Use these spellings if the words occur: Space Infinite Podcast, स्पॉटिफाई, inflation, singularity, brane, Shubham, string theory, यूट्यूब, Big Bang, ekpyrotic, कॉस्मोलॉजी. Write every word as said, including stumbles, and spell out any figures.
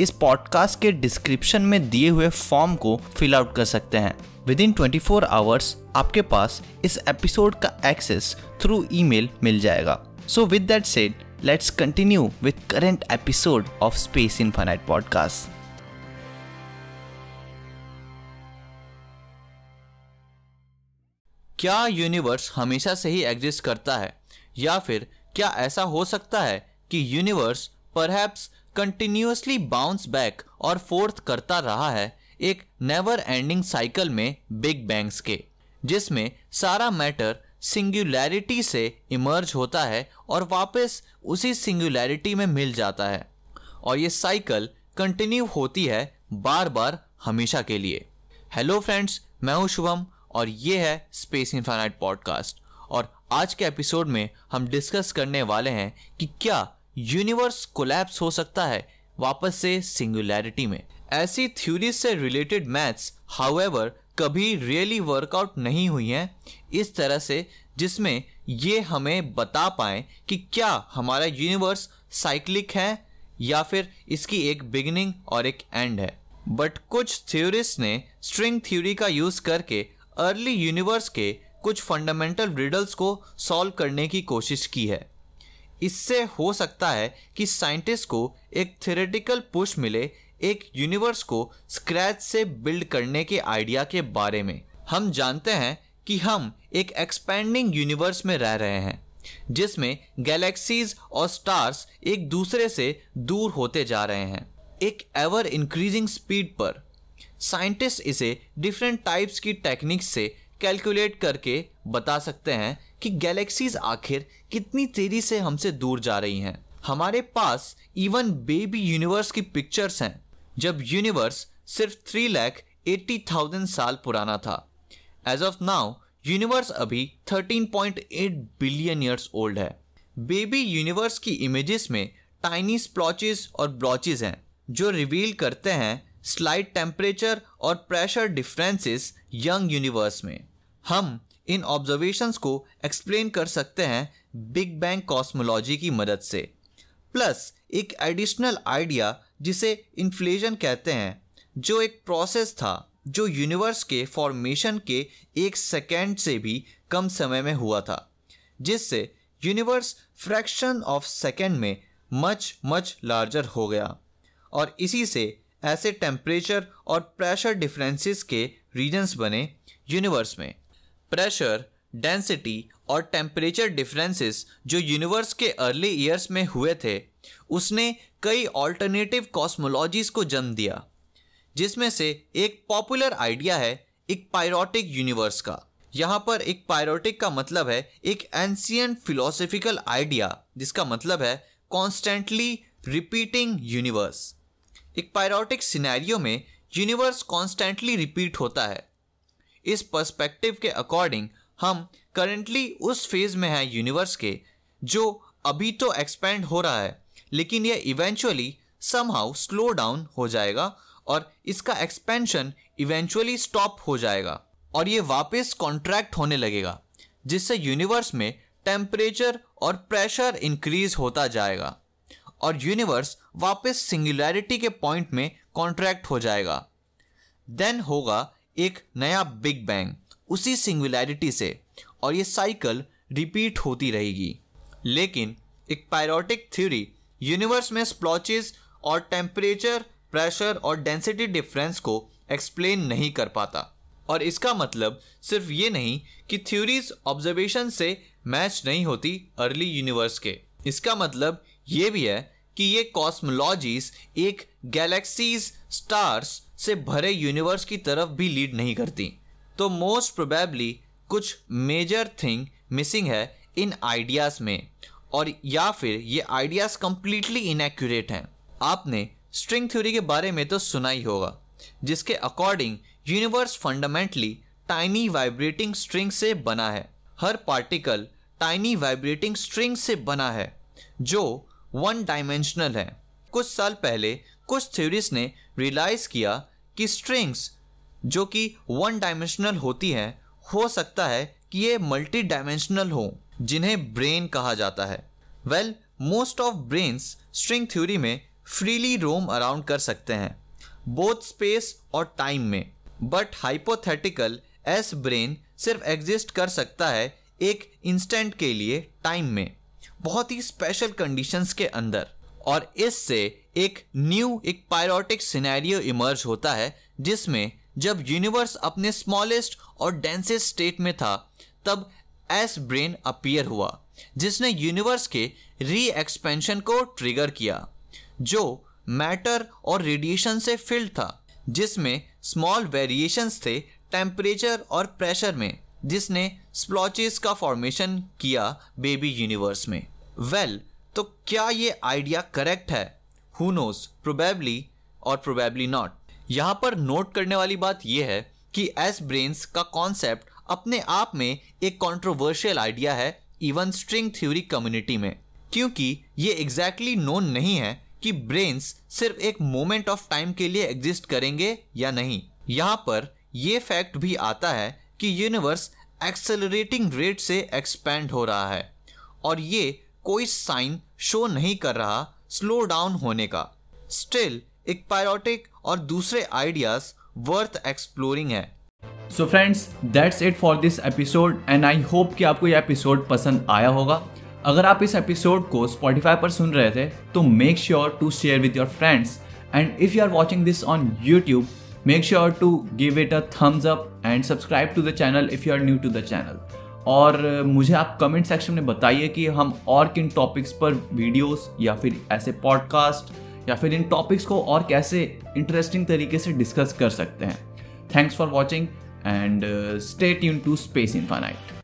इस पॉडकास्ट के डिस्क्रिप्शन में दिए हुए फॉर्म को फिल आउट कर सकते हैं। विद इन चौबीस आवर्स आपके पास इस एपिसोड का एक्सेस थ्रू ईमेल मिल जाएगा। So with that said, let's continue with current episode of space infinite podcast. क्या यूनिवर्स हमेशा से ही एग्जिस्ट करता है, या फिर क्या ऐसा हो सकता है कि universe perhaps continuously bounce back और फोर्थ करता रहा है एक नेवर एंडिंग साइकिल में बिग बैंग्स के, जिसमें सारा मैटर सिंगुलैरिटी से इमर्ज होता है और वापस उसी सिंगुलैरिटी में मिल जाता है, और ये साइकिल कंटिन्यू होती है बार बार हमेशा के लिए। हेलो फ्रेंड्स, मैं हूँ शुभम और ये है स्पेस इनफिनाइट पॉडकास्ट। और आज के एपिसोड में हम डिस्कस करने वाले हैं कि क्या यूनिवर्स कोलैप्स हो सकता है वापस से सिंगुलैरिटी में। ऐसी थ्योरी से रिलेटेड मैथ्स हाउएवर कभी रियली वर्कआउट नहीं हुई हैं इस तरह से जिसमें ये हमें बता पाएं कि क्या हमारा यूनिवर्स साइक्लिक है या फिर इसकी एक बिगिनिंग और एक एंड है। बट कुछ थ्योरिस्ट ने स्ट्रिंग थ्योरी का यूज़ करके अर्ली यूनिवर्स के कुछ फंडामेंटल रिडल्स को सॉल्व करने की कोशिश की है। इससे हो सकता है कि साइंटिस्ट को एक थ्योरेटिकल पुश मिले एक यूनिवर्स को स्क्रैच से बिल्ड करने के आइडिया के बारे में। हम जानते हैं कि हम एक एक्सपेंडिंग यूनिवर्स में रह रहे हैं जिसमें गैलेक्सीज और स्टार्स एक दूसरे से दूर होते जा रहे हैं एक एवर इंक्रीजिंग स्पीड पर। साइंटिस्ट इसे डिफरेंट टाइप्स की टेक्निक्स से कैलकुलेट करके बता सकते हैं कि गैलेक्सीज आखिर कितनी तेज़ी से हमसे दूर जा रही हैं। हमारे पास इवन बेबी यूनिवर्स की पिक्चर्स हैं जब यूनिवर्स सिर्फ थ्री लैख एट्टी थाउजेंड साल पुराना था। एज ऑफ नाउ यूनिवर्स अभी thirteen point eight billion years old है। बेबी यूनिवर्स की इमेजेस में टाइनी स्प्लॉचेस और ब्लॉचेस हैं जो रिवील करते हैं स्लाइट टेम्परेचर और प्रेशर डिफरेंसेस यंग यूनिवर्स में। हम इन ऑब्जर्वेशंस को एक्सप्लेन कर सकते हैं बिग बैंग कॉस्मोलॉजी की मदद से, प्लस एक एडिशनल आइडिया जिसे इन्फ्लेशन कहते हैं, जो एक प्रोसेस था जो यूनिवर्स के फॉर्मेशन के एक सेकेंड से भी कम समय में हुआ था, जिससे यूनिवर्स फ्रैक्शन ऑफ सेकेंड में मच मच लार्जर हो गया। और इसी से ऐसे टेम्परेचर और प्रेशर डिफरेंसेस के रीजन्स बने यूनिवर्स में। प्रेशर, डेंसिटी और टेम्परेचर डिफरेंसेस जो यूनिवर्स के अर्ली ईयर्स में हुए थे उसने कई ऑल्टरनेटिव कॉस्मोलॉजीज़ को जन्म दिया, जिसमें से एक पॉपुलर आइडिया है एकपायरोटिक यूनिवर्स का। यहाँ पर एकपायरोटिक का मतलब है एक एंशिएंट फिलोसॉफिकल आइडिया जिसका मतलब है constantly repeating universe. Ekpyrotic scenario में यूनिवर्स कॉन्स्टेंटली रिपीट होता है। इस पर्सपेक्टिव के अकॉर्डिंग हम करंटली उस फेज़ में हैं यूनिवर्स के जो अभी तो एक्सपेंड हो रहा है, लेकिन यह इवेंचुअली समहाउ स्लो डाउन हो जाएगा और इसका एक्सपेंशन इवेंचुअली स्टॉप हो जाएगा और ये वापस कॉन्ट्रैक्ट होने लगेगा, जिससे यूनिवर्स में टेम्परेचर और प्रेशर इंक्रीज होता जाएगा और यूनिवर्स वापस सिंगुलैरिटी के पॉइंट में कॉन्ट्रैक्ट हो जाएगा। देन होगा एक नया बिग बैंग उसी सिंगुलैरिटी से और ये साइकिल रिपीट होती रहेगी। लेकिन एकपायरोटिक थ्योरी यूनिवर्स में स्प्लॉचेस और टेम्परेचर, प्रेशर और डेंसिटी डिफरेंस को एक्सप्लेन नहीं कर पाता, और इसका मतलब सिर्फ ये नहीं कि थ्योरीज ऑब्जर्वेशन से मैच नहीं होती अर्ली यूनिवर्स के। इसका मतलब ये भी है कि ये कॉस्मोलॉजीज एक गैलेक्सीज, स्टार्स से भरे यूनिवर्स की तरफ भी लीड नहीं करती। तो मोस्ट प्रोबेबली कुछ मेजर थिंग मिसिंग है इन आइडियाज़ में, और या फिर ये आइडियाज़ कम्प्लीटली इनएक्यूरेट हैं। आपने स्ट्रिंग थ्योरी के बारे में तो सुना ही होगा, जिसके according universe fundamentally tiny vibrating string से बना है। हर पार्टिकल टाइनी वाइब्रेटिंग स्ट्रिंग से बना है जो वन डायमेंशनल है। कुछ साल पहले कुछ थ्योरिस्ट ने रियलाइज़ किया कि स्ट्रिंग्स जो कि वन डायमेंशनल होती हैं, हो सकता है कि ये मल्टी डायमेंशनल हों, जिन्हें ब्रेन कहा जाता है। Well most of branes string theory में फ्रीली रोम अराउंड कर सकते हैं बोथ स्पेस और टाइम में, बट हाइपोथेटिकल एस ब्रेन सिर्फ एग्जिस्ट कर सकता है एक इंस्टेंट के लिए टाइम में, बहुत ही स्पेशल कंडीशंस के अंदर। और इससे एक न्यू एक पायरोटिक सिनेरियो इमर्ज होता है जिसमें जब यूनिवर्स अपने स्मॉलेस्ट और डेंसेस्ट स्टेट में था तब एस ब्रेन अपीयर हुआ, जिसने यूनिवर्स के री एक्सपेंशन को ट्रिगर किया जो मैटर और रेडिएशन से फिल्ड था, जिसमें स्मॉल वेरिएशंस थे टेम्परेचर और प्रेशर में, जिसने स्प्लॉचेस का फॉर्मेशन किया बेबी यूनिवर्स में। वेल well, तो क्या ये आइडिया करेक्ट है? हु नोज, प्रोबेबली और प्रोबेबली नॉट। यहाँ पर नोट करने वाली बात यह है कि एस ब्रेन्स का कॉन्सेप्ट अपने आप में एक कंट्रोवर्शियल आइडिया है इवन स्ट्रिंग थ्योरी कम्युनिटी में, क्योंकि ये एग्जैक्टली exactly नोन नहीं है कि ब्रेन्स सिर्फ एक मोमेंट ऑफ टाइम के लिए एग्जिस्ट करेंगे या नहीं। यहाँ पर यह फैक्ट भी आता है कि यूनिवर्स एक्सेलरेटिंग रेट से एक्सपेंड हो रहा है और ये कोई साइन शो नहीं कर रहा स्लो डाउन होने का। स्टिल एकपायरोटिक और दूसरे आइडियाज वर्थ एक्सप्लोरिंग है। So friends, that's it for this episode and I hope कि आपको यह एपिसोड पसंद आया होगा। अगर आप इस एपिसोड को स्पॉटिफाई पर सुन रहे थे तो make sure to share with your friends, and if you are watching this on यूट्यूब, make sure to give it a thumbs up and subscribe to the channel if you are new to the channel. और मुझे आप comment section में बताइए कि हम और किन topics पर videos या फिर ऐसे podcast या फिर इन topics को और कैसे interesting तरीके से discuss कर सकते हैं। Thanks for watching and stay tuned to Space Infinite.